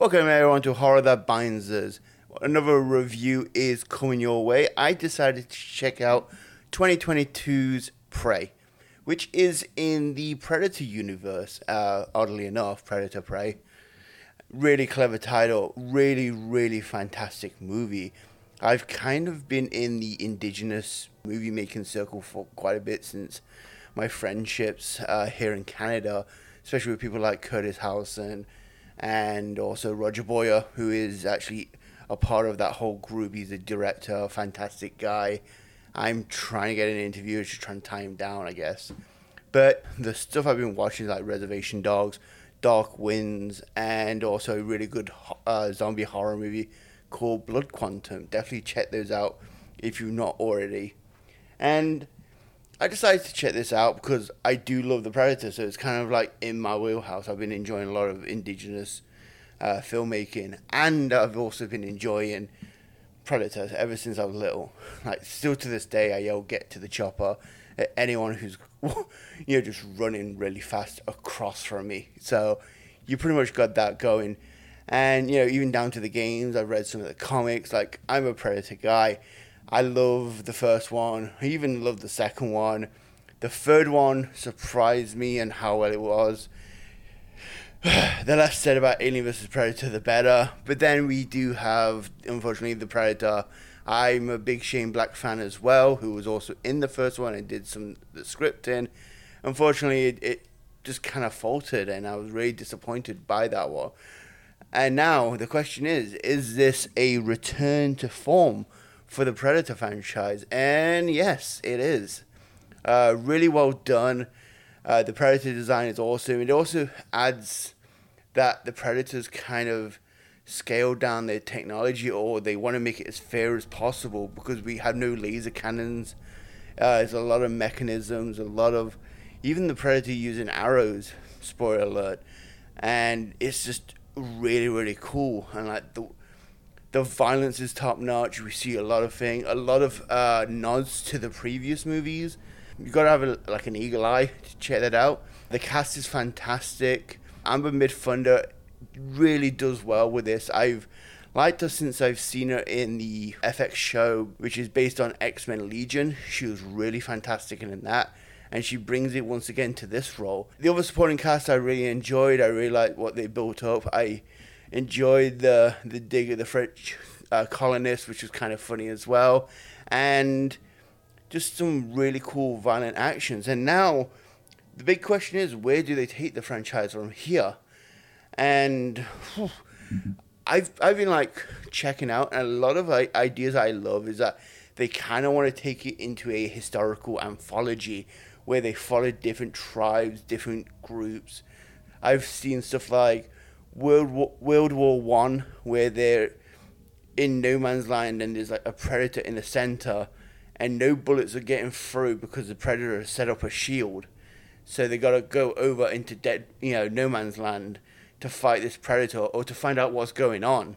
Welcome everyone to Horror That Binds Us. Another review is coming your way. I decided to check out 2022's Prey, which is in the Predator universe, oddly enough, Predator Prey. Really clever title, really, really fantastic movie. I've kind of been in the indigenous movie making circle for quite a bit since my friendships here in Canada, especially with people like Curtis Howson and also Roger Boyer, who is actually a part of that whole group. He's a director, a fantastic guy. I'm trying to get an interview, just trying to tie him down, I guess. But the stuff I've been watching, like Reservation Dogs, Dark Winds, and also a really good zombie horror movie called Blood Quantum. Definitely check those out if you've not already. And I decided to check this out because I do love The Predator, so it's kind of like in my wheelhouse. I've been enjoying a lot of indigenous filmmaking, and I've also been enjoying Predators ever since I was little. Like, still to this day, I yell "get to the chopper" at anyone who's, you know, just running really fast across from me. So you pretty much got that going. And, you know, even down to the games, I've read some of the comics. Like, I'm a Predator guy. I love the first one. I even love the second one. The third one surprised me and how well it was. The less said about Alien vs Predator, the better. But then we do have, unfortunately, the Predator. I'm a big Shane Black fan as well, who was also in the first one and did some of the scripting. Unfortunately, it just kind of faltered, and I was really disappointed by that one. And now the question is this a return to form for the Predator franchise? And yes, it is. Really well done. The Predator design is awesome. It also adds that the Predators kind of scale down their technology, or they want to make it as fair as possible, because we have no laser cannons. There's a lot of mechanisms, a lot of, even the Predator using arrows, spoiler alert. And it's just really, really cool. And like the violence is top notch. We see a lot of nods to the previous movies. You gotta have an eagle eye to check that out. The cast is fantastic. Amber Midthunder really does well with this. I've liked her since I've seen her in the FX show, which is based on X-Men Legion. She was really fantastic in that, and she brings it once again to this role. The other supporting cast I really enjoyed. I really liked what they built up. I enjoyed the dig of the French colonists, which was kind of funny as well. And just some really cool violent actions. And now the big question is, where do they take the franchise from here? And I've been like checking out, and a lot of ideas I love is that they kind of want to take it into a historical anthology where they follow different tribes, different groups. I've seen stuff like World War I, where they're in no man's land and there's like a Predator in the center, and no bullets are getting through because the Predator has set up a shield. So they got to go over into no man's land to fight this Predator, or to find out what's going on.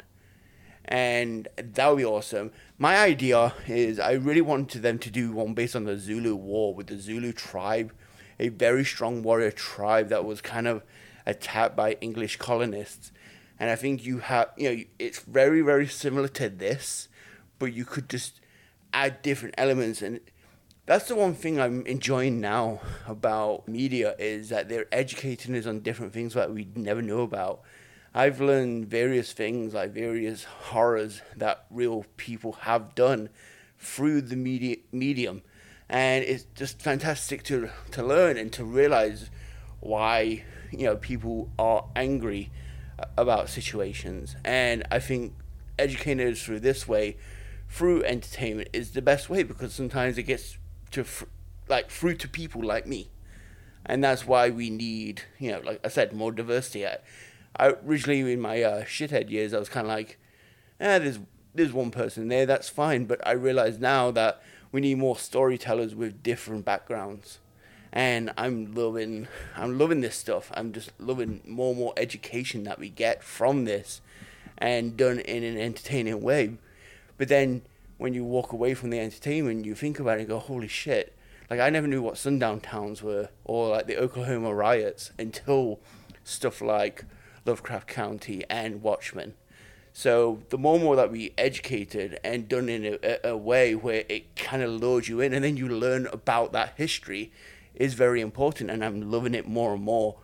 And that would be awesome. My idea is I really wanted them to do one based on the Zulu War with the Zulu tribe, a very strong warrior tribe that was kind of attacked by English colonists. And I think it's very, very similar to this, but you could just add different elements. And that's the one thing I'm enjoying now about media, is that they're educating us on different things that we never knew about. I've learned various things, like various horrors that real people have done through the medium. And it's just fantastic to learn and to realize why, you know, people are angry about situations. And I think educating us through this way, through entertainment, is the best way, because sometimes it gets to through to people like me, and that's why we need, you know, like I said, more diversity. I originally in my shithead years, I was kind of like, there's one person there, that's fine. But I realize now that we need more storytellers with different backgrounds, and I'm loving this stuff. I'm just loving more and more education that we get from this, and done in an entertaining way. But then when you walk away from the entertainment, you think about it and go, holy shit. Like, I never knew what sundown towns were, or like the Oklahoma riots, until stuff like Lovecraft County and Watchmen. So the more and more that we educated and done in a way where it kind of lures you in and then you learn about that history is very important, and I'm loving it more and more.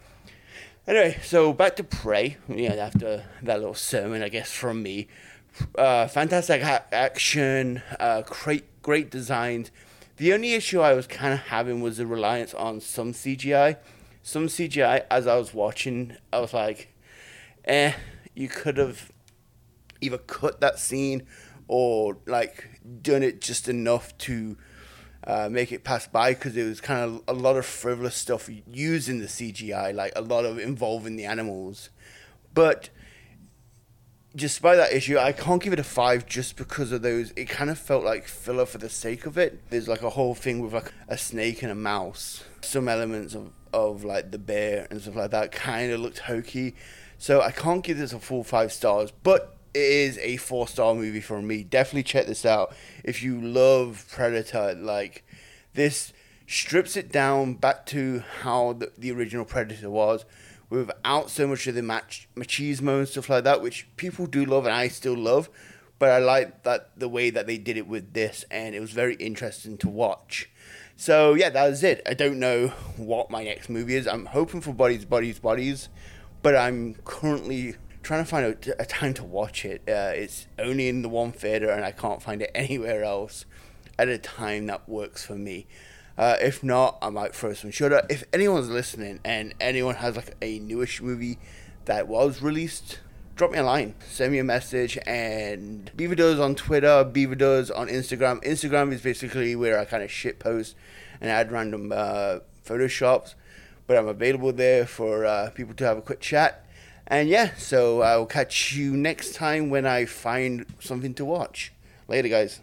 Anyway, so back to Prey. Yeah, after that little sermon, I guess, from me. Fantastic action, great designs. The only issue I was kind of having was the reliance on some CGI. Some CGI, as I was watching, I was like, you could have either cut that scene or like done it just enough to make it pass by, because it was kind of a lot of frivolous stuff using the CGI, like a lot of involving the animals. But despite that issue, I can't give it a 5 just because of those. It kind of felt like filler for the sake of it. There's like a whole thing with like a snake and a mouse. Some elements of like the bear and stuff like that kind of looked hokey. So I can't give this a full 5 stars, but it is a 4-star movie for me. Definitely check this out. If you love Predator, like, this strips it down back to how the original Predator was, without so much of the machismo and stuff like that, which people do love and I still love, but I like that the way that they did it with this, and it was very interesting to watch. So yeah, that is it. I don't know what my next movie is. I'm hoping for Bodies, Bodies, Bodies, but I'm currently trying to find a time to watch it. It's only in the one theater and I can't find it anywhere else at a time that works for me. If not, I might throw some Shudder. If anyone's listening and anyone has like a newish movie that was released, drop me a line, send me a message. And Beaver Does on Twitter, Beaver Does on Instagram. Instagram is basically where I kind of shit post and add random photoshops, but I'm available there for people to have a quick chat. And yeah, so I'll catch you next time when I find something to watch. Later, guys.